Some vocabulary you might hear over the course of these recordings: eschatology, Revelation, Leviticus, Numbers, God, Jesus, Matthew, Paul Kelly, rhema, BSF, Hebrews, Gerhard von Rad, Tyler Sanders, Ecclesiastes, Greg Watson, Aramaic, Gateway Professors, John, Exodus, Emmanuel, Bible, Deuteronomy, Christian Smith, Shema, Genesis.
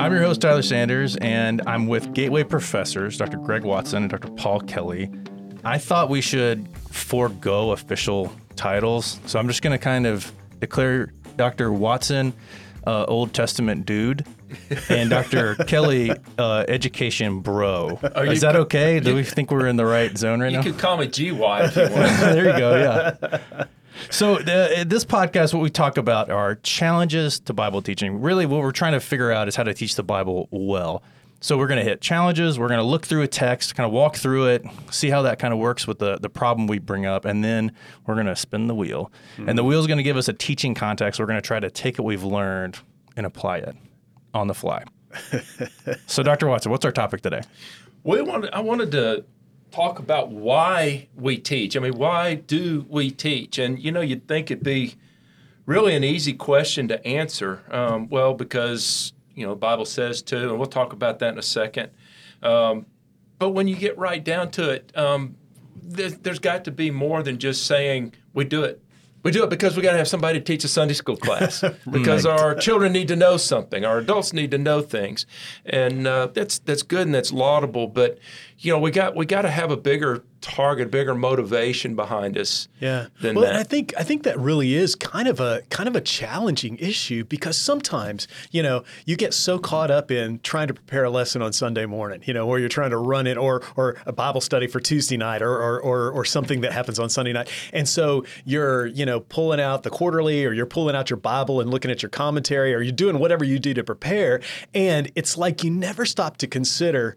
I'm your host, Tyler Sanders, and I'm with Gateway Professors, Dr. Greg Watson and Dr. Paul Kelly. I thought we should forego official titles, so I'm just going to kind of declare Dr. Watson Old Testament dude, and Dr. Kelly, education bro. Is that okay? Do we think we're in the right zone right now? You could call me GY if you want. There you go, yeah. So this podcast, what we talk about are challenges to Bible teaching. Really, what we're trying to figure out is how to teach the Bible well. So we're going to hit challenges. We're going to look through a text, kind of walk through it, see how that kind of works with the problem we bring up, and then we're going to spin the wheel. Mm-hmm. And the wheel's going to give us a teaching context. We're going to try to take what we've learned and apply it on the fly. So, Dr. Watson, what's our topic today? I wanted to talk about why we teach. I mean, why do we teach? And, you know, you'd think it'd be really an easy question to answer. Well, because... you know, the Bible says to, and we'll talk about that in a second. But when you get right down to it, there's got to be more than just saying we do it. We do it because we got to have somebody to teach a Sunday school class. Because our children need to know something, our adults need to know things, and that's good and that's laudable. But you know, we got to have a bigger target, bigger motivation behind us. Yeah. Well, I think that really is kind of a challenging issue, because sometimes, you know, you get so caught up in trying to prepare a lesson on Sunday morning, you know, or you're trying to run it, or a Bible study for Tuesday night, or something that happens on Sunday night. And so you're, you know, pulling out the quarterly, or you're pulling out your Bible and looking at your commentary, or you're doing whatever you do to prepare. And it's like you never stop to consider,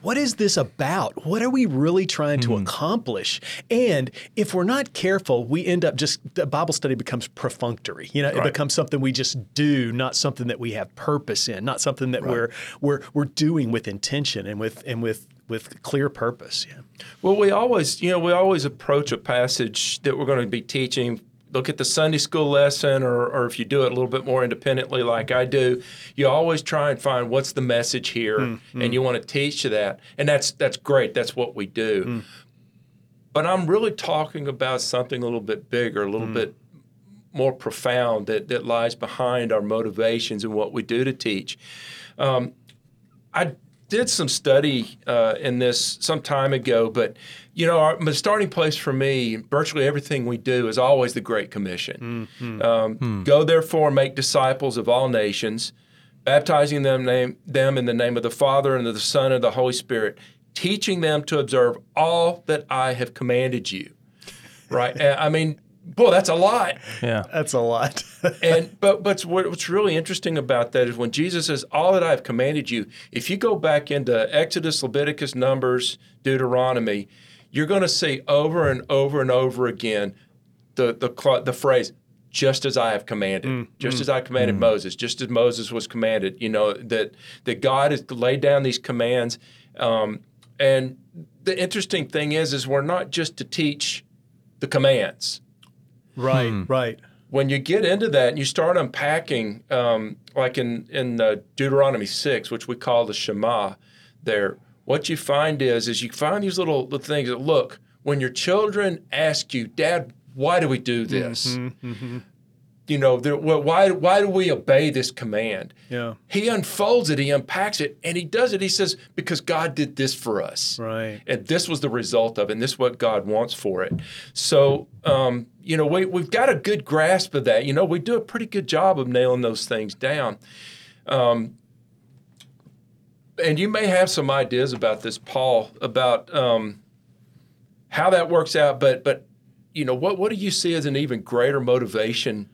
what is this about? What are we really trying to accomplish? And if we're not careful, we end up the Bible study becomes perfunctory. You know, right. It becomes something we just do, not something that we have purpose in, not something that we're doing with intention and with clear purpose. Yeah. Well, we always approach a passage that we're going to be teaching. Look at the Sunday school lesson, or if you do it a little bit more independently like I do, you always try and find what's the message here, and you want to teach that. And that's great. That's what we do. But I'm really talking about something a little bit bigger, a little bit more profound that lies behind our motivations and what we do to teach. I did some study in this some time ago, but you know, the starting place for me, virtually everything we do, is always the Great Commission. Go therefore, make disciples of all nations, baptizing them in the name of the Father and of the Son and the Holy Spirit, teaching them to observe all that I have commanded you. Right? I mean, boy, that's a lot. Yeah, that's a lot. But what's really interesting about that is when Jesus says, all that I have commanded you, if you go back into Exodus, Leviticus, Numbers, Deuteronomy, you're going to see over and over and over again the phrase, just as I have commanded, just as I commanded Moses, just as Moses was commanded. You know, that God has laid down these commands. And the interesting thing is we're not just to teach the commands. Right, right. When you get into that and you start unpacking, like in Deuteronomy 6, which we call the Shema there, what you find is you find these little things that, look, when your children ask you, Dad, why do we do this? You know, why do we obey this command? Yeah. He unfolds it, he unpacks it, and he does it. He says, because God did this for us. Right. And this was the result of it, and this is what God wants for it. So, you know, we've got a good grasp of that. You know, we do a pretty good job of nailing those things down. And you may have some ideas about this, Paul, about how that works out, but you know, what do you see as an even greater motivation?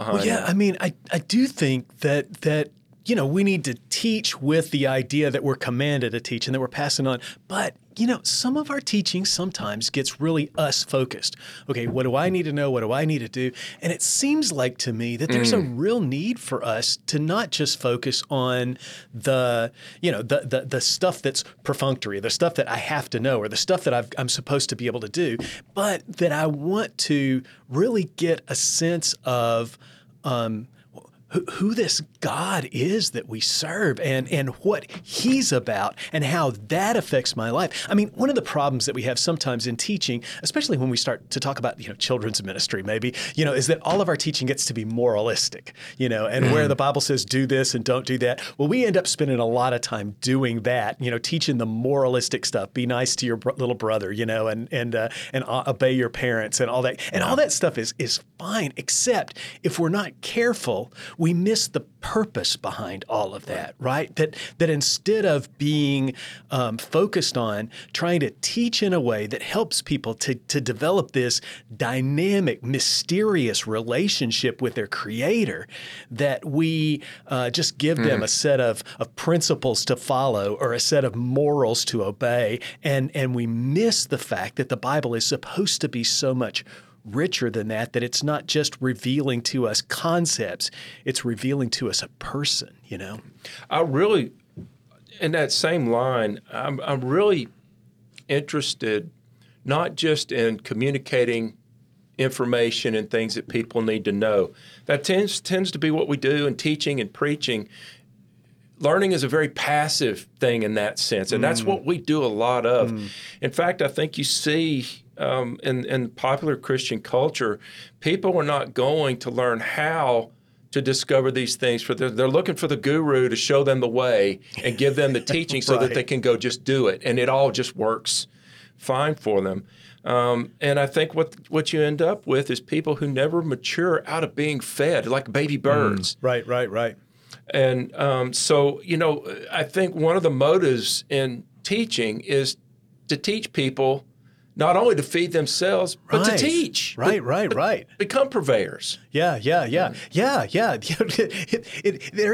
Well, yeah, I mean, I do think that you know, we need to teach with the idea that we're commanded to teach and that we're passing on. But, you know, some of our teaching sometimes gets really us focused. Okay, what do I need to know? What do I need to do? And it seems like to me that there's a real need for us to not just focus on the stuff that's perfunctory, the stuff that I have to know, or the stuff that I'm supposed to be able to do, but that I want to really get a sense of who this God is that we serve and what he's about and how that affects my life. I mean, one of the problems that we have sometimes in teaching, especially when we start to talk about, children's ministry maybe, is that all of our teaching gets to be moralistic, and where the Bible says do this and don't do that. Well, we end up spending a lot of time doing that, teaching the moralistic stuff, be nice to your little brother, and obey your parents and all that. And all that stuff is fine, except if we're not careful, we miss the purpose behind all of that, right? That instead of being focused on trying to teach in a way that helps people to develop this dynamic, mysterious relationship with their Creator, that we just give them a set of principles to follow or a set of morals to obey, and we miss the fact that the Bible is supposed to be so much richer than that it's not just revealing to us concepts, it's revealing to us a person, in that same line, I'm really interested not just in communicating information and things that people need to know. That tends to be what we do in teaching and preaching. Learning is a very passive thing in that sense, and that's what we do a lot of. In fact, I think you see in popular Christian culture, people are not going to learn how to discover these things. They're looking for the guru to show them the way and give them the teaching so that they can go just do it, and it all just works fine for them. And I think what you end up with is people who never mature out of being fed, like baby birds. Right. And so I think one of the motives in teaching is to teach people not only to feed themselves, but to teach. Right. Become purveyors. Yeah. There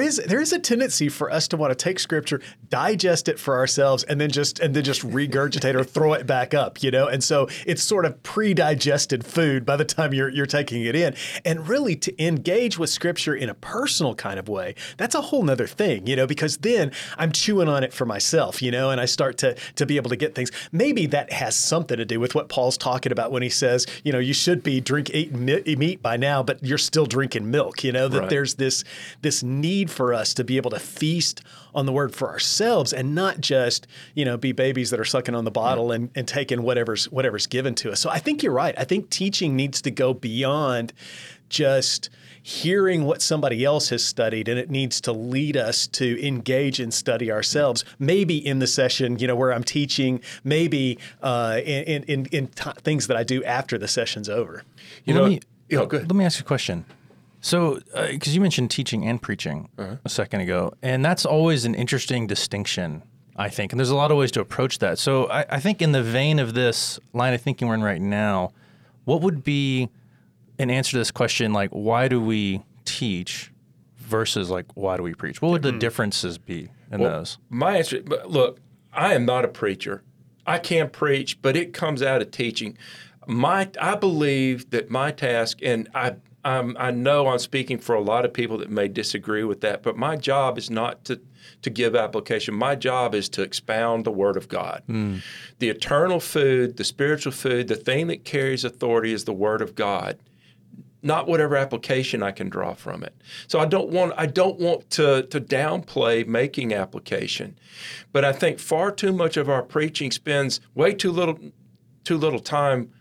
is a tendency for us to want to take Scripture, digest it for ourselves, and then just regurgitate or throw it back up, And so it's sort of pre-digested food by the time you're taking it in. And really, to engage with Scripture in a personal kind of way, that's a whole nother thing, because then I'm chewing on it for myself, and I start to be able to get things. Maybe that has something to do with what Paul's talking about when he says, you should be eating meat by now, but you're still drinking milk, that there's this need for us to be able to feast on the word for ourselves and not just, be babies that are sucking on the bottle and taking whatever's given to us. So I think you're right. I think teaching needs to go beyond just hearing what somebody else has studied, and it needs to lead us to engage and study ourselves. Maybe in the session, where I'm teaching, maybe in things that I do after the session's over. Let me ask you a question. So, because you mentioned teaching and preaching a second ago, and that's always an interesting distinction, I think. And there's a lot of ways to approach that. So I think in the vein of this line of thinking we're in right now, what would be an answer to this question, like, why do we teach versus, like, why do we preach? What would the differences be in those? My answer, look, I am not a preacher. I can preach, but it comes out of teaching. I believe that my task, and I know I'm speaking for a lot of people that may disagree with that, but my job is not to give application. My job is to expound the Word of God. The eternal food, the spiritual food, the thing that carries authority is the Word of God, not whatever application I can draw from it. So I don't want to downplay making application. But I think far too much of our preaching spends way too little time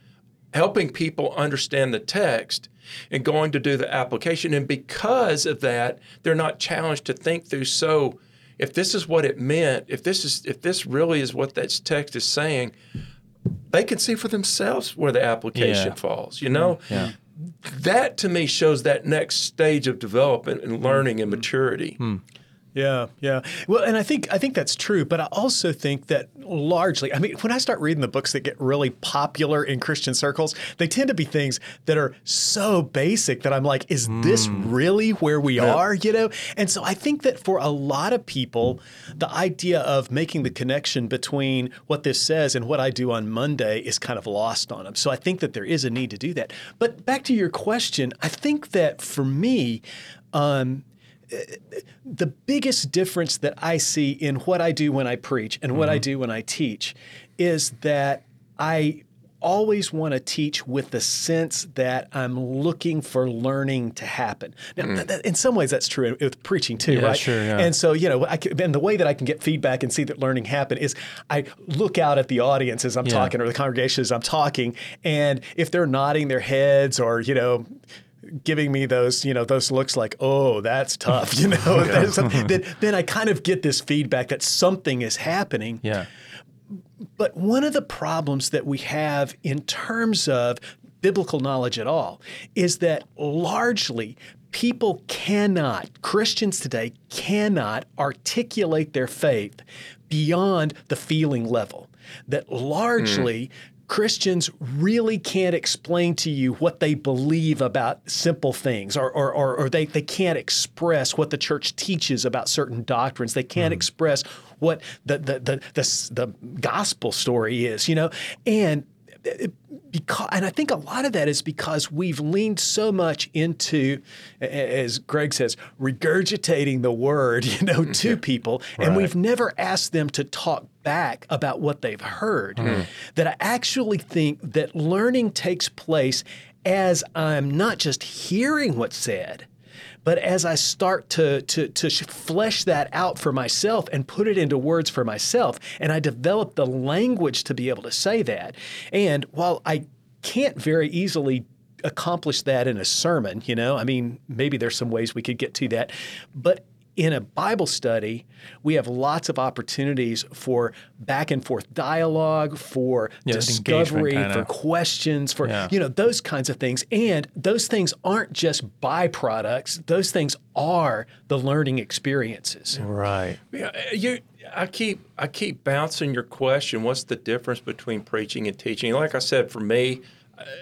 helping people understand the text and going to do the application. And because of that, they're not challenged to think through, so if this is what it meant, if this really is what that text is saying, they can see for themselves where the application falls, Yeah. That, to me, shows that next stage of development and learning and maturity. Yeah. Well, and I think that's true, but I also think that largely, when I start reading the books that get really popular in Christian circles, they tend to be things that are so basic that I'm like, is this really where we are, And so I think that for a lot of people, the idea of making the connection between what this says and what I do on Monday is kind of lost on them. So I think that there is a need to do that. But back to your question, I think that for me, the biggest difference that I see in what I do when I preach and what I do when I teach is that I always want to teach with the sense that I'm looking for learning to happen. Now, in some ways, that's true with preaching too, right? Sure, yeah. And so, and the way that I can get feedback and see that learning happen is I look out at the audience as I'm talking, or the congregation as I'm talking, and if they're nodding their heads or, giving me those, those looks like, oh, that's tough, then I kind of get this feedback that something is happening. Yeah. But one of the problems that we have in terms of biblical knowledge at all is that largely people cannot, Christians today cannot articulate their faith beyond the feeling level, that largely Christians really can't explain to you what they believe about simple things, or they can't express what the church teaches about certain doctrines. They can't express what the gospel story is, and I think a lot of that is because we've leaned so much into, as Greg says, regurgitating the word, to people, and we've never asked them to talk back about what they've heard, that I actually think that learning takes place as I'm not just hearing what's said, but as I start to flesh that out for myself and put it into words for myself, and I develop the language to be able to say that. And while I can't very easily accomplish that in a sermon, maybe there's some ways we could get to that, but in a Bible study, we have lots of opportunities for back and forth dialogue, for discovery, for questions, for those kinds of things. And those things aren't just byproducts. Those things are the learning experiences. Right. I keep bouncing your question. What's the difference between preaching and teaching? Like I said, for me,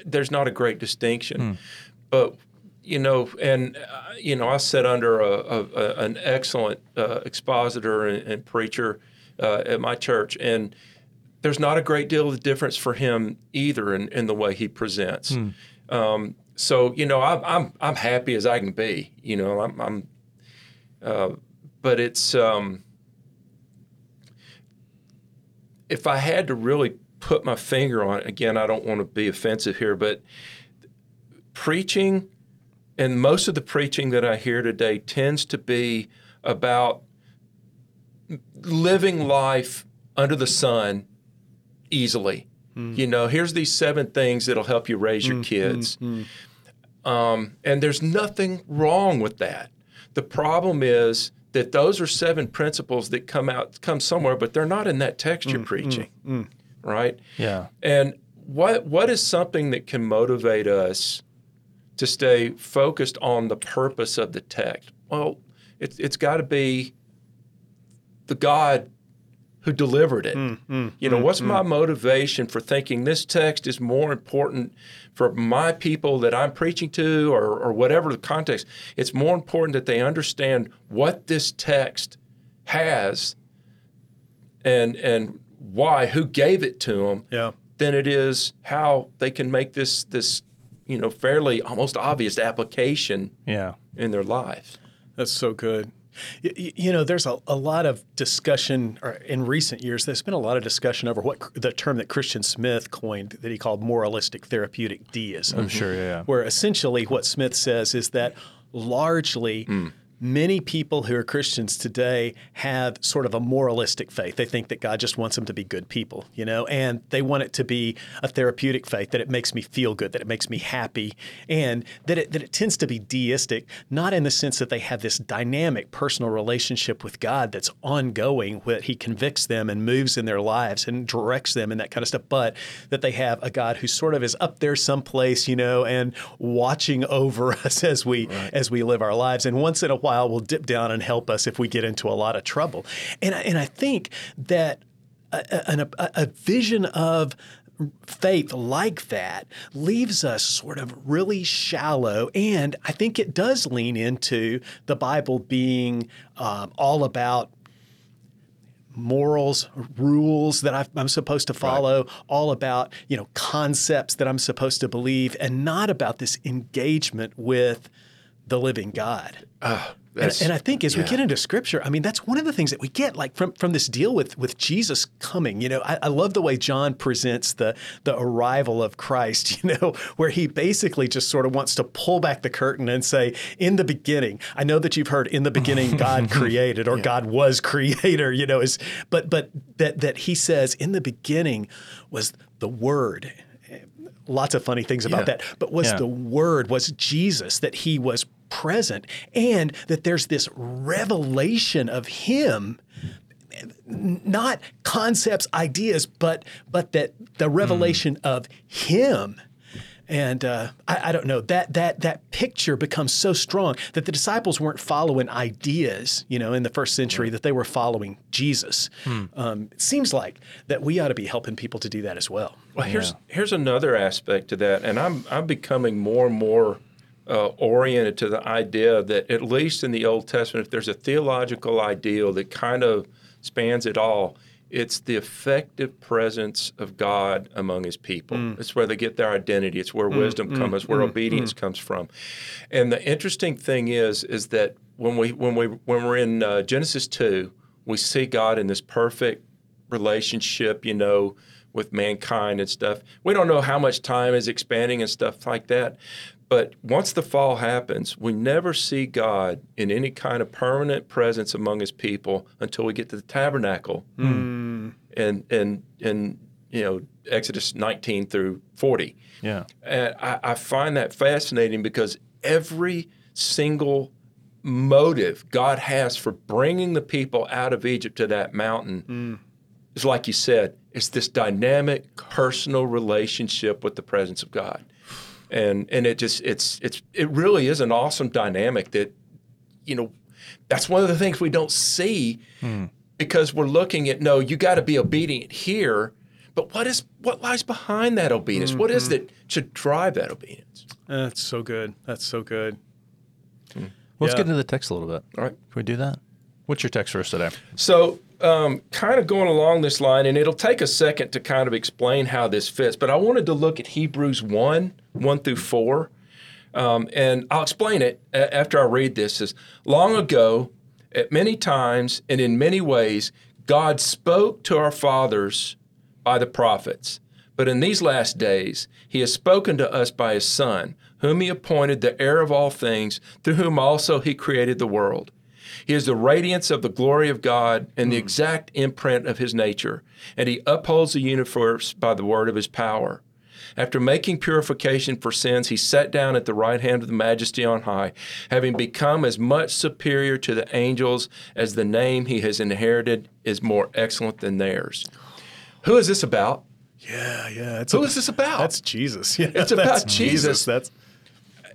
there's not a great distinction, but. I sat under an excellent expositor and preacher at my church, and there's not a great deal of difference for him either in the way he presents. I'm happy as I can be. But it's if I had to really put my finger on it, again, I don't want to be offensive here, but preaching. And most of the preaching that I hear today tends to be about living life under the sun easily. Here's these 7 things that'll help you raise your kids. And there's nothing wrong with that. The problem is that those are 7 principles that come somewhere, but they're not in that text you're preaching, right? Yeah. And what is something that can motivate us to stay focused on the purpose of the text? Well, it's got to be the God who delivered it. What's my motivation for thinking this text is more important for my people that I'm preaching to, or whatever the context? It's more important that they understand what this text has and why, who gave it to them, than it is how they can make this fairly almost obvious application in their lives. That's so good. There's a lot of discussion in recent years. There's been a lot of discussion over what the term that Christian Smith coined that he called moralistic therapeutic deism. I'm sure, yeah. Where essentially what Smith says is that largely many people who are Christians today have sort of a moralistic faith. They think that God just wants them to be good people, and they want it to be a therapeutic faith, that it makes me feel good, that it makes me happy, and that it tends to be deistic, not in the sense that they have this dynamic personal relationship with God that's ongoing, where he convicts them and moves in their lives and directs them and that kind of stuff, but that they have a God who sort of is up there someplace, and watching over us as we live our lives. And once in a while will dip down and help us if we get into a lot of trouble. And I think that a vision of faith like that leaves us sort of really shallow, and I think it does lean into the Bible being all about morals, rules that I'm supposed to follow, all about concepts that I'm supposed to believe, and not about this engagement with the living God. And I think as we get into Scripture, I mean, that's one of the things that we get, like from this deal with Jesus coming. You know, I love the way John presents the arrival of Christ, you know, where he basically just sort of wants to pull back the curtain and say, in the beginning, I know that you've heard in the beginning God created, or God was creator, you know, but that he says in the beginning was the Word. Lots of funny things about that. But was the Word, was Jesus, that he was present, and that there's this revelation of him, not concepts, ideas, but that the revelation of him. And I don't know, that picture becomes so strong that the disciples weren't following ideas, you know, in the first century, that they were following Jesus. It seems like that we ought to be helping people to do that as well. Well, here's another aspect to that, and I'm becoming more and more oriented to the idea that, at least in the Old Testament, if there's a theological ideal that kind of spans it all, it's the effective presence of God among his people. It's where they get their identity. It's where wisdom comes. It's where obedience comes from. And the interesting thing is that when we're in Genesis 2, we see God in this perfect relationship, you know, with mankind and stuff. We don't know how much time is expanding and stuff like that. But once the fall happens, we never see God in any kind of permanent presence among his people until we get to the tabernacle and you know, Exodus 19 through 40. Yeah. And I find that fascinating, because every single motive God has for bringing the people out of Egypt to that mountain is, like you said, it's this dynamic personal relationship with the presence of God. And it just it really is an awesome dynamic that, you know, that's one of the things we don't see because we're looking at, no, you got to be obedient here, but what lies behind that obedience? What is that should drive that obedience? That's so good. That's so good. Well, let's get into the text a little bit. All right, can we do that? What's your text verse today? So, kind of going along this line, and it'll take a second to kind of explain how this fits, but I wanted to look at Hebrews 1 through 4, and I'll explain it after I read this. Is long ago, at many times and in many ways, God spoke to our fathers by the prophets, but in these last days, he has spoken to us by his Son, whom he appointed the heir of all things, through whom also he created the world. He is the radiance of the glory of God and the exact imprint of his nature, and he upholds the universe by the word of his power. After making purification for sins, he sat down at the right hand of the Majesty on high, having become as much superior to the angels as the name he has inherited is more excellent than theirs. Who is this about? Who is this about? That's Jesus. Yeah, it's about Jesus. That's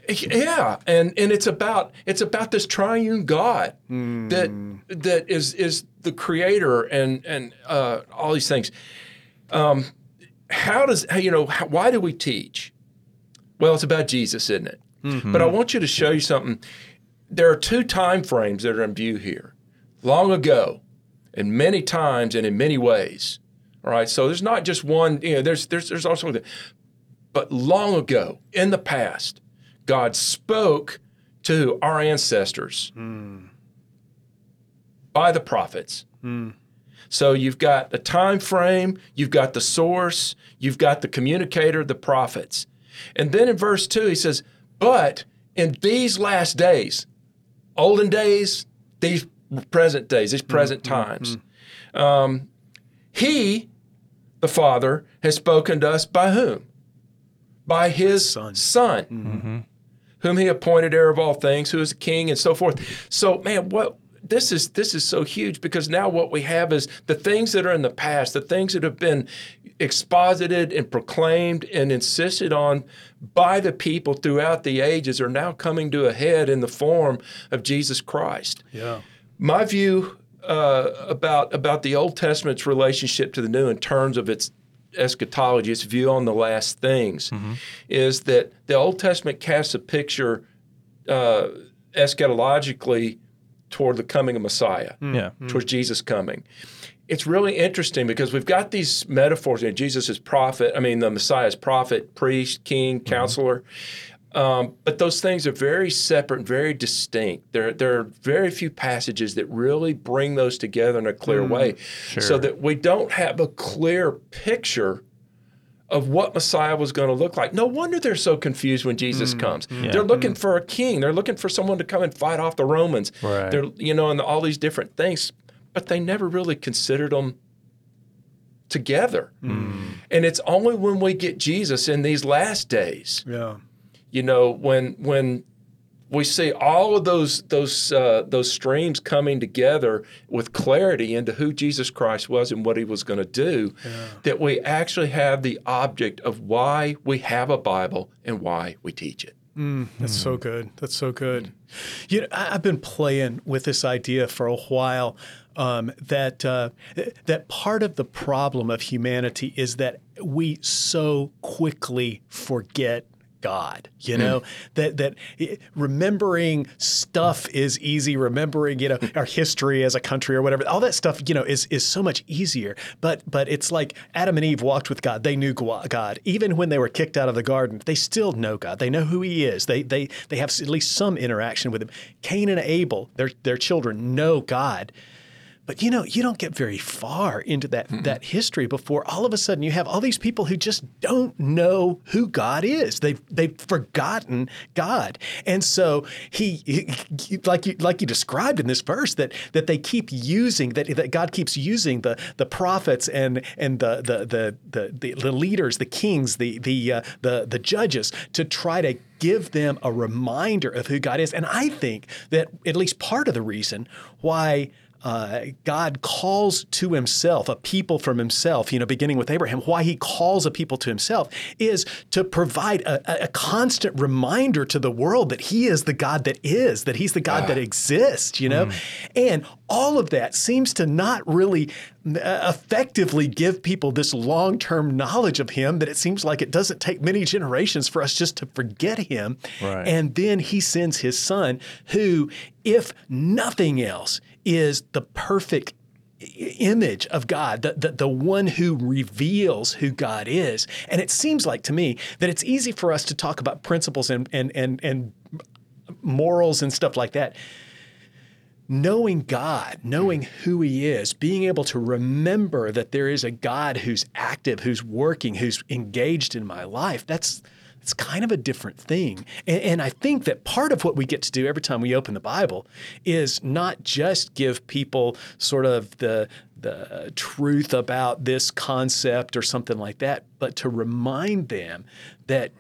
yeah, and it's about this triune God that is the creator and all these things. Why do we teach? Well, it's about Jesus, isn't it? Mm-hmm. But I want you to show you something. There are two time frames that are in view here. Long ago, and many times, and in many ways. All right, so there's not just one. You know, there's also, but long ago, in the past, God spoke to our ancestors by the prophets. So you've got the time frame, you've got the source, you've got the communicator, the prophets. And then in verse 2, he says, but in these last days, olden days, these present days, these present times, he, the Father, has spoken to us by whom? By his Son. Mm-hmm. Whom he appointed heir of all things, who is a king, and so forth. So, man, this is so huge, because now what we have is the things that are in the past, the things that have been exposited and proclaimed and insisted on by the people throughout the ages, are now coming to a head in the form of Jesus Christ. Yeah. My view about the Old Testament's relationship to the New, in terms of its eschatology, its view on the last things, is that the Old Testament casts a picture eschatologically toward the coming of Messiah, towards Jesus coming. It's really interesting, because we've got these metaphors. You know, Jesus is prophet, the Messiah is prophet, priest, king, counselor. But those things are very separate, very distinct. There are very few passages that really bring those together in a clear way, sure. so that we don't have a clear picture of what Messiah was going to look like. No wonder they're so confused when Jesus comes. Yeah. They're looking for a king. They're looking for someone to come and fight off the Romans. Right. They're, you know, and all these different things, but they never really considered them together. Mm. And it's only when we get Jesus in these last days. Yeah. You know, when we see all of those streams coming together with clarity into who Jesus Christ was and what he was going to do, yeah. that we actually have the object of why we have a Bible and why we teach it. That's so good. That's so good. You know, I've been playing with this idea for a while, that part of the problem of humanity is that we so quickly forget God, you know, that remembering stuff is easy. Remembering, you know, our history as a country or whatever, all that stuff, you know, is so much easier. But it's like Adam and Eve walked with God. They knew God. Even when they were kicked out of the garden, they still know God. They know who he is. They have at least some interaction with him. Cain and Abel, their children, know God. But, you know, you don't get very far into that history before all of a sudden you have all these people who just don't know who God is. They've forgotten God. And so he like you described in this verse, that they keep using, that God keeps using the prophets and the leaders, the kings, the judges to try to give them a reminder of who God is. And I think that at least part of the reason why God calls to himself a people from himself, you know, beginning with Abraham, why he calls a people to himself is to provide a constant reminder to the world that he is the God that is, that he's the God that exists, you know. And all of that seems to not really effectively give people this long-term knowledge of him, that it seems like it doesn't take many generations for us just to forget him. Right. And then he sends his son who, if nothing else, is the perfect image of God, the one who reveals who God is. And it seems like to me that it's easy for us to talk about principles and morals and stuff like that. Knowing God, knowing who he is, being able to remember that there is a God who's active, who's working, who's engaged in my life, it's kind of a different thing. And I think that part of what we get to do every time we open the Bible is not just give people sort of the truth about this concept or something like that, but to remind them that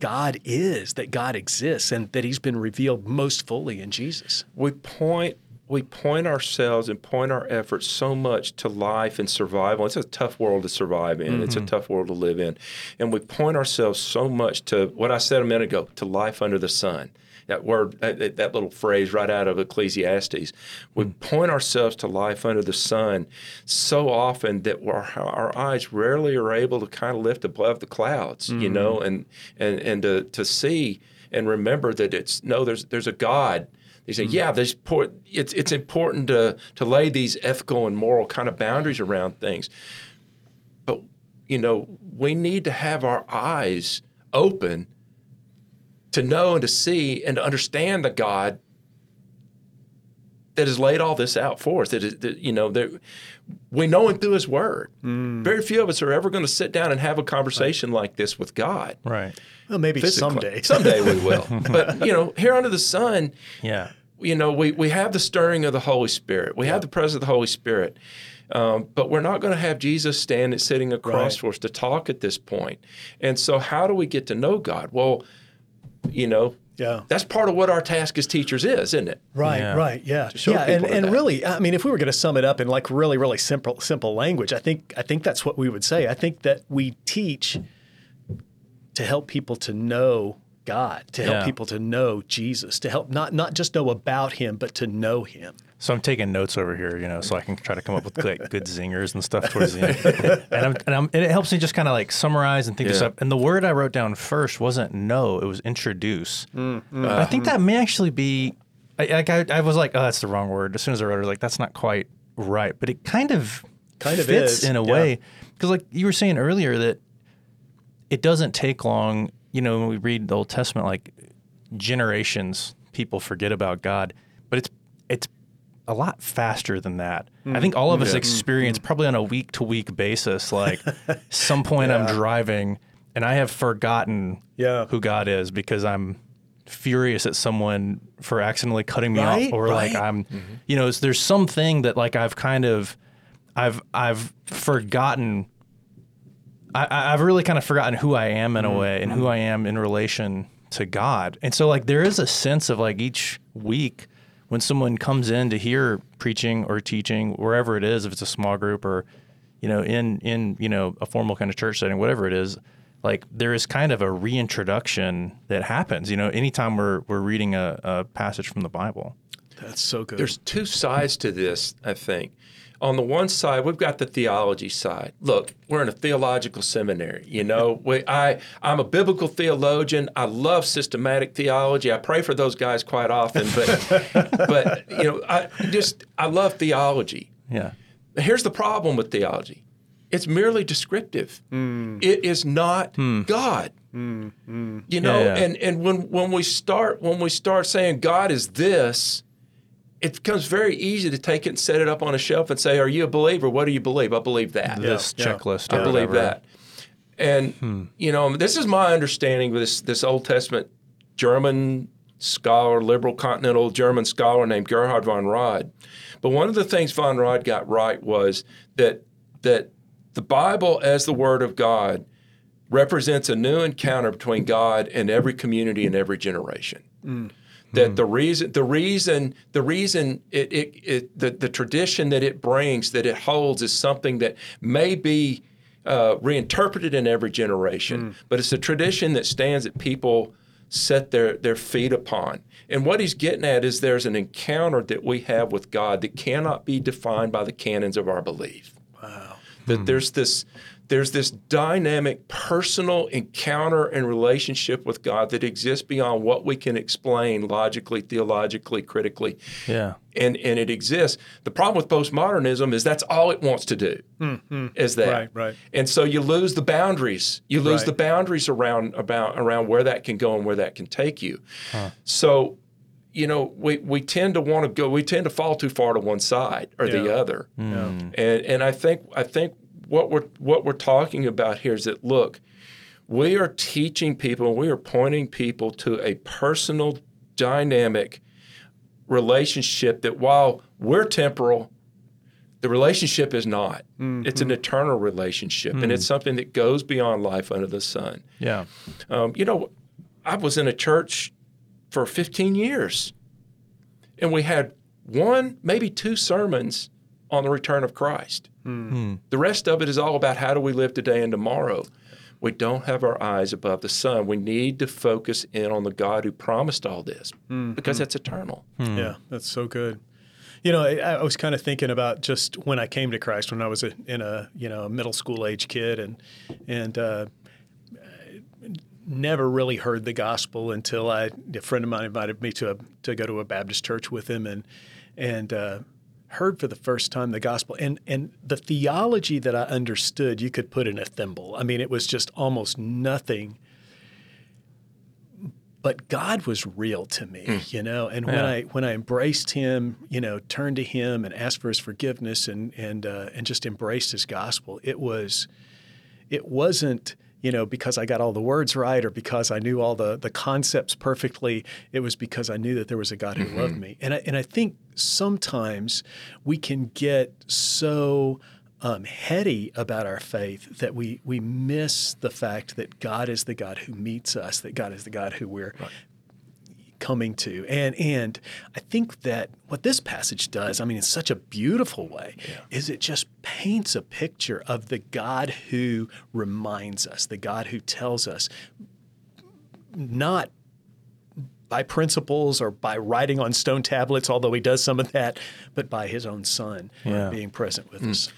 God is, that God exists, and that he's been revealed most fully in Jesus. We point ourselves and point our efforts so much to life and survival. It's a tough world to survive in. Mm-hmm. It's a tough world to live in. And we point ourselves so much to what I said a minute ago, to life under the sun. That word, that little phrase right out of Ecclesiastes. We point ourselves to life under the sun so often that our eyes rarely are able to kind of lift above the clouds, you know, and to see and remember that there's a God. They say, yeah, it's important to lay these ethical and moral kind of boundaries around things. But, you know, we need to have our eyes open to know and to see and to understand the God that has laid all this out for us. We know him through his word. Very few of us are ever going to sit down and have a conversation like this with God. Right. Well, maybe physically. Someday. Someday we will. But, you know, here under the sun, yeah. you know, we have the stirring of the Holy Spirit. We have the presence of the Holy Spirit. But we're not going to have Jesus sitting across for us to talk at this point. And so how do we get to know God? Well, you know, that's part of what our task as teachers is, isn't it? Right, yeah. And really, I mean, if we were going to sum it up in like really, really simple language, I think that's what we would say. I think that we teach to help people to know God, to help people to know Jesus, to help not just know about him, but to know him. So I'm taking notes over here, you know, so I can try to come up with like, good zingers and stuff towards the end. And it helps me just kind of like summarize and think this up. And the word I wrote down first wasn't know, it was introduce. I think that may actually be, I was like, oh, that's the wrong word. As soon as I wrote it, I was like, that's not quite right. But it kind of fits in a way. Because like you were saying earlier that it doesn't take long you know, when we read the Old Testament, like generations, people forget about God, but it's a lot faster than that. I think all of us experience probably on a week-to-week basis, like some point I'm driving and I have forgotten who God is because I'm furious at someone for accidentally cutting me off, or like I'm, you know, there's something that like I've kind of, I've forgotten. I've really kind of forgotten who I am in a way, and who I am in relation to God. And so like there is a sense of like each week when someone comes in to hear preaching or teaching, wherever it is, if it's a small group or, you know, in you know, a formal kind of church setting, whatever it is, like there is kind of a reintroduction that happens, you know, anytime we're reading a passage from the Bible. That's so good. There's two sides to this, I think. On the one side, we've got the theology side. Look, we're in a theological seminary, you know. I'm a biblical theologian. I love systematic theology. I pray for those guys quite often, but but you know, I love theology. Yeah. Here's the problem with theology. It's merely descriptive. It is not God. You know, and when we start saying God is this, it becomes very easy to take it and set it up on a shelf and say, are you a believer? What do you believe? I believe that. This checklist. I believe that. And, you know, this is my understanding with this Old Testament German scholar, liberal continental German scholar named Gerhard von Rad. But one of the things von Rad got right was that the Bible as the Word of God represents a new encounter between God and every community and every generation. That the reason the tradition that it brings, that it holds, is something that may be reinterpreted in every generation, but it's a tradition that stands that people set their feet upon. And what he's getting at is there's an encounter that we have with God that cannot be defined by the canons of our belief. Wow. That there's this dynamic, personal encounter and relationship with God that exists beyond what we can explain logically, theologically, critically. Yeah. And it exists. The problem with postmodernism is that's all it wants to do, is that. Right. And so you lose the boundaries. You lose the boundaries around where that can go and where that can take you. Huh. So, you know, we tend to want to go. We tend to fall too far to one side or the other. And I think. What we're talking about here is that, look, we are teaching people, we are pointing people to a personal, dynamic relationship that while we're temporal, the relationship is not. It's an eternal relationship, and it's something that goes beyond life under the sun. Yeah. You know, I was in a church for 15 years, and we had one, maybe two sermons on the return of Christ. The rest of it is all about how do we live today and tomorrow. We don't have our eyes above the sun. We need to focus in on the God who promised all this because that's eternal. Yeah, that's so good. You know, I was kind of thinking about just when I came to Christ, when I was a middle school age kid and never really heard the gospel until a friend of mine invited me to go to a Baptist church with him and heard for the first time the gospel. And the theology that I understood, you could put in a thimble. I mean, it was just almost nothing. But God was real to me, you know. And when I embraced Him, you know, turned to Him and asked for His forgiveness and just embraced His gospel, it wasn't. You know, because I got all the words right or because I knew all the concepts perfectly, it was because I knew that there was a God who loved me. And I think sometimes we can get so heady about our faith that we miss the fact that God is the God who meets us, that God is the God who we're coming to. And I think that what this passage does, I mean, in such a beautiful way, is it just paints a picture of the God who reminds us, the God who tells us, not by principles or by writing on stone tablets, although He does some of that, but by His own Son being present with us.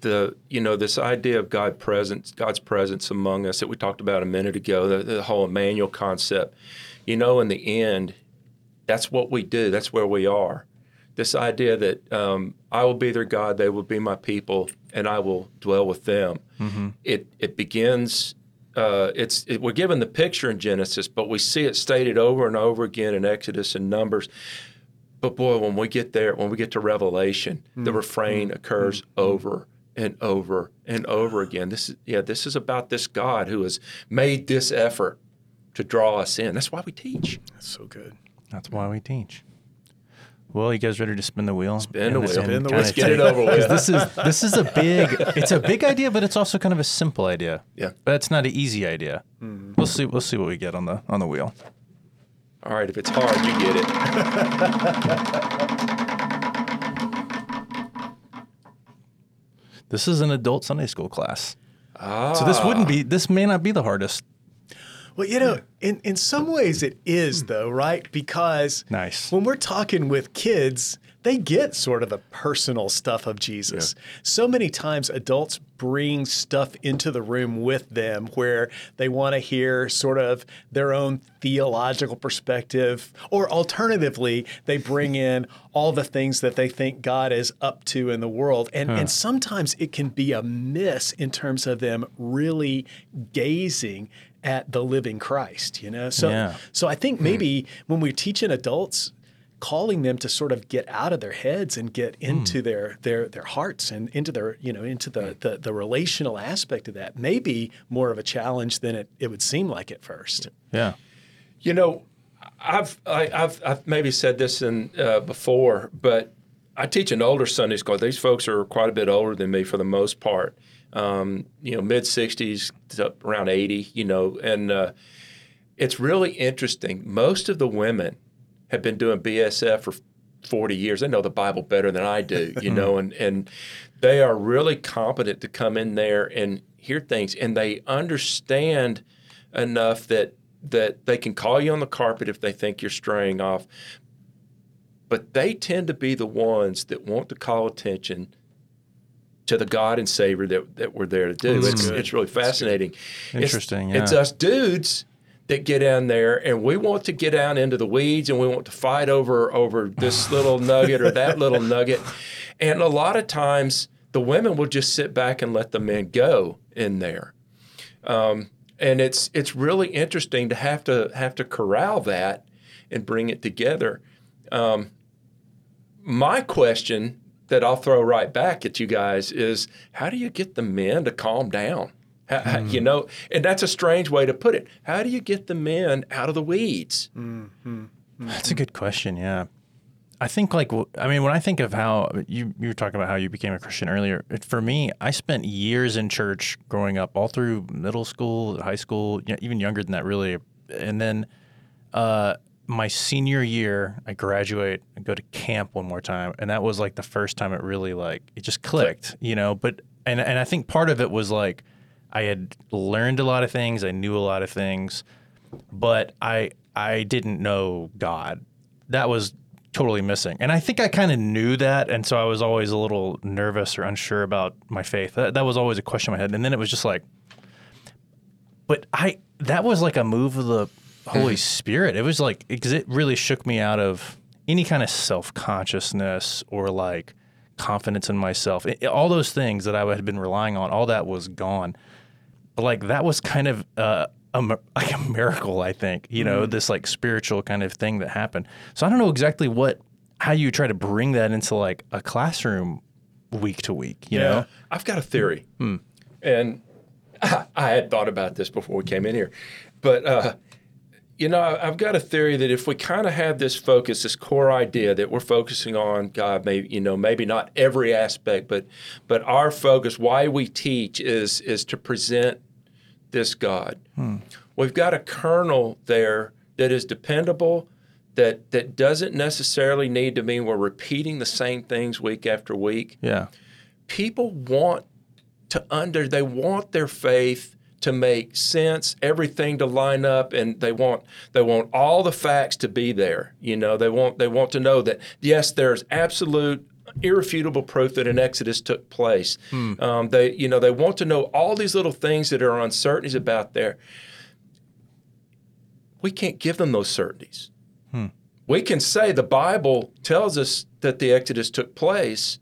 This idea of God's presence among us that we talked about a minute ago, the whole Emmanuel concept. You know, in the end, that's what we do. That's where we are. This idea that I will be their God, they will be my people, and I will dwell with them. It begins we're given the picture in Genesis, but we see it stated over and over again in Exodus and Numbers. But boy, when we get there, when we get to Revelation, the refrain occurs over and over and over again. This is about this God who has made this effort to draw us in. That's why we teach. That's so good. That's why we teach. Well, you guys ready to spin the wheel? Spin the wheel. Let's get it over with. This is a big. It's a big idea, but it's also kind of a simple idea. Yeah. But it's not an easy idea. Mm-hmm. We'll see what we get on the wheel. All right. If it's hard, you get it. This is an adult Sunday school class. Ah. So this wouldn't be. This may not be the hardest. Well, you know, in some ways it is, though, right? Because when we're talking with kids, they get sort of the personal stuff of Jesus. Yeah. So many times adults bring stuff into the room with them where they want to hear sort of their own theological perspective, or alternatively, they bring in all the things that they think God is up to in the world. And sometimes it can be a miss in terms of them really gazing at the living Christ, you know? So I think maybe when we're teaching adults, calling them to sort of get out of their heads and get into their hearts and into their, you know, into the relational aspect of that may be more of a challenge than it would seem like at first. Yeah. You know, I've maybe said this before, but I teach an older Sunday school. These folks are quite a bit older than me for the most part. You know, mid-60s to around 80, you know, and it's really interesting. Most of the women have been doing BSF for 40 years. They know the Bible better than I do, you know, and they are really competent to come in there and hear things, and they understand enough that they can call you on the carpet if they think you're straying off. But they tend to be the ones that want to call attention to the God and Savior that we're there to do. It's really fascinating. Interesting. It's us dudes that get down there, and we want to get down into the weeds, and we want to fight over this little nugget or that little nugget. And a lot of times, the women will just sit back and let the men go in there. And it's really interesting to have to corral that and bring it together. My question that I'll throw right back at you guys is, how do you get the men to calm down? You know, and that's a strange way to put it. How do you get the men out of the weeds? That's a good question, yeah. I think when I think of how you were talking about how you became a Christian earlier, for me, I spent years in church growing up, all through middle school, high school, even younger than that, really. And then my senior year, I graduate and go to camp one more time, and that was like the first time it really it just clicked, you know. But and I think part of it was like I had learned a lot of things, I knew a lot of things, but I didn't know God. That was totally missing, and I think I kind of knew that, and so I was always a little nervous or unsure about my faith. That was always a question in my head, and then it was just like, but that was like a move of the Holy Spirit. It was like, because it really shook me out of any kind of self-consciousness or like confidence in myself. All those things that I had been relying on, all that was gone. But like that was kind of a miracle, I think, you know, this like spiritual kind of thing that happened. So I don't know exactly how you try to bring that into like a classroom week to week, you know? I've got a theory. And I had thought about this before we came in here, but you know, I've got a theory that if we kind of have this focus, this core idea that we're focusing on God, maybe, you know, maybe not every aspect, but our focus, why we teach, is to present this God. We've got a kernel there that is dependable, that doesn't necessarily need to mean we're repeating the same things week after week. Yeah, people want they want their faith to make sense, everything to line up, and they want all the facts to be there. You know, they want to know that, yes, there's absolute irrefutable proof that an Exodus took place. They want to know all these little things that are uncertainties about there. We can't give them those certainties. We can say the Bible tells us that the Exodus took place,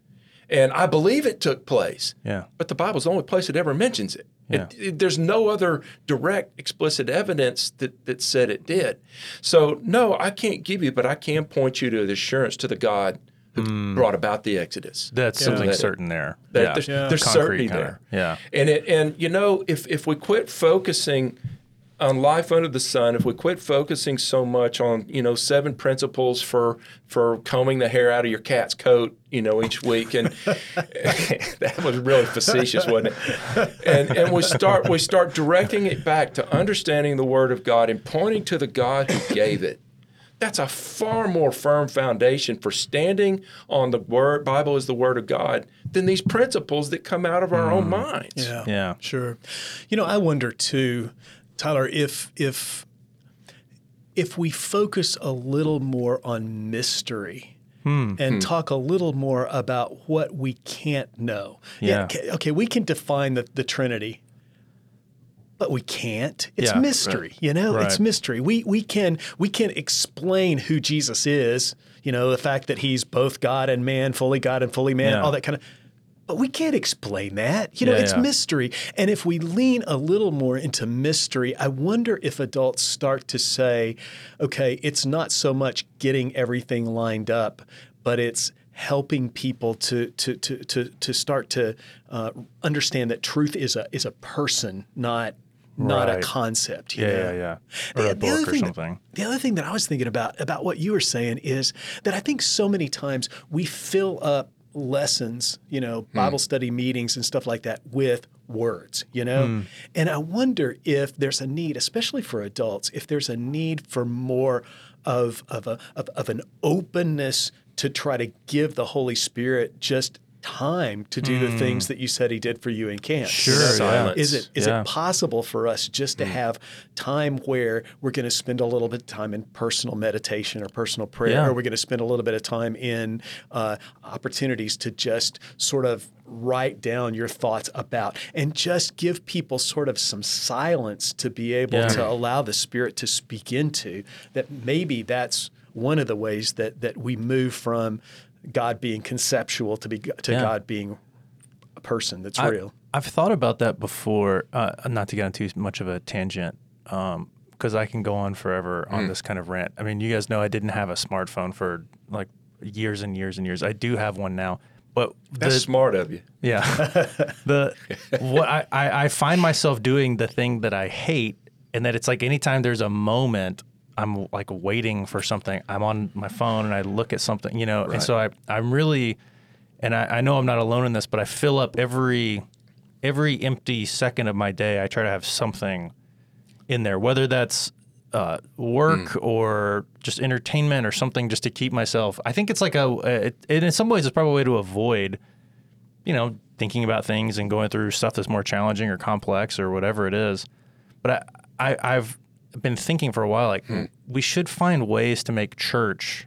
and I believe it took place. Yeah. But the Bible's the only place it ever mentions it. Yeah. There's no other direct, explicit evidence that said it did. So, no, I can't give you, but I can point you to the assurance to the God who brought about the Exodus. That's something certain there. There's certainty there. Yeah. And if we quit focusing on life under the sun, if we quit focusing so much on, 7 principles for combing the hair out of your cat's coat, each week, and that was really facetious, wasn't it? And we start directing it back to understanding the Word of God and pointing to the God who gave it. That's a far more firm foundation for standing on the Word, Bible is the Word of God, than these principles that come out of our own minds. Yeah, sure. I wonder too, Tyler, if we focus a little more on mystery and talk a little more about what we can't know. Okay, we can define the Trinity, but we can't. It's mystery, right. Right. It's mystery. We can explain who Jesus is, the fact that he's both God and man, fully God and fully man, all that kind of. But we can't explain that. It's mystery. And if we lean a little more into mystery, I wonder if adults start to say, okay, it's not so much getting everything lined up, but it's helping people to start to understand that truth is a person, not a concept. Or a book or something. The other thing that I was thinking about what you were saying is that I think so many times we fill up lessons, Bible study meetings and stuff like that with words, And I wonder if there's a need, especially for adults, if there's a need for more of an openness to try to give the Holy Spirit just time to do the things that you said he did for you in camp. Sure. Is it possible for us just to have time where we're going to spend a little bit of time in personal meditation or personal prayer, or we're going to spend a little bit of time in opportunities to just sort of write down your thoughts about and just give people sort of some silence to be able to allow the Spirit to speak into that? Maybe that's one of the ways that we move from God being conceptual to God being a person that's real. I've thought about that before, not to get on too much of a tangent, because I can go on forever on this kind of rant. I mean, you guys know I didn't have a smartphone for like years and years and years. I do have one now. But that's smart of you. Yeah. What I find myself doing the thing that I hate, and that it's like anytime there's a moment I'm like waiting for something, I'm on my phone and I look at something, Right. And so I'm really, and I know I'm not alone in this, but I fill up every empty second of my day. I try to have something in there, whether that's work or just entertainment or something, just to keep myself. I think it's like in some ways it's probably a way to avoid, thinking about things and going through stuff that's more challenging or complex or whatever it is. But I've been thinking for a while, like we should find ways to make church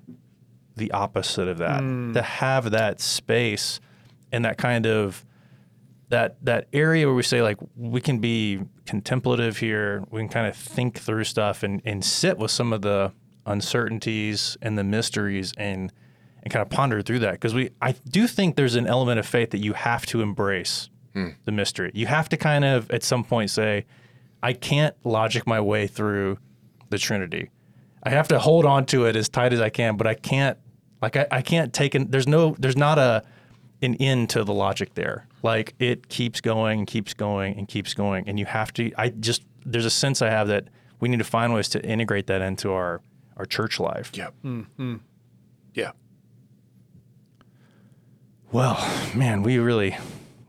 the opposite of that, to have that space and that kind of that area where we say, like, we can be contemplative here, we can kind of think through stuff and sit with some of the uncertainties and the mysteries and kind of ponder through that, because I do think there's an element of faith that you have to embrace the mystery. You have to kind of at some point say, I can't logic my way through the Trinity. I have to hold on to it as tight as I can, but I can't. Like I can't take it. There's not an end to the logic there. Like it keeps going and keeps going and keeps going, and you have to. There's a sense I have that we need to find ways to integrate that into our church life. Yeah. Mm-hmm. Yeah. Well, man, we really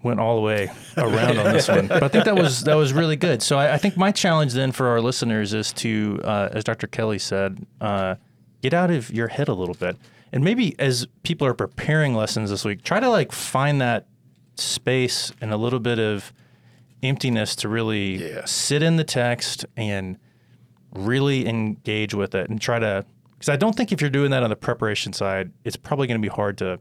went all the way around on this one, but I think that was really good. So I think my challenge then for our listeners is to, as Dr. Kelly said, get out of your head a little bit, and maybe as people are preparing lessons this week, try to like find that space and a little bit of emptiness to really sit in the text and really engage with it, and try to, because I don't think if you're doing that on the preparation side, it's probably going to be hard to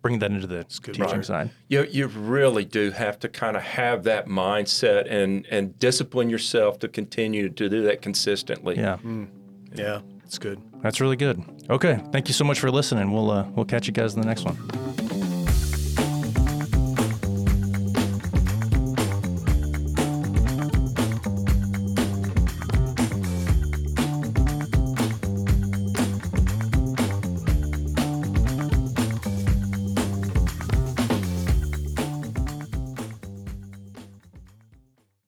bring that into the teaching side. You really do have to kind of have that mindset and discipline yourself to continue to do that consistently. Yeah. Yeah, it's good. That's really good. Okay, thank you so much for listening. We'll catch you guys in the next one.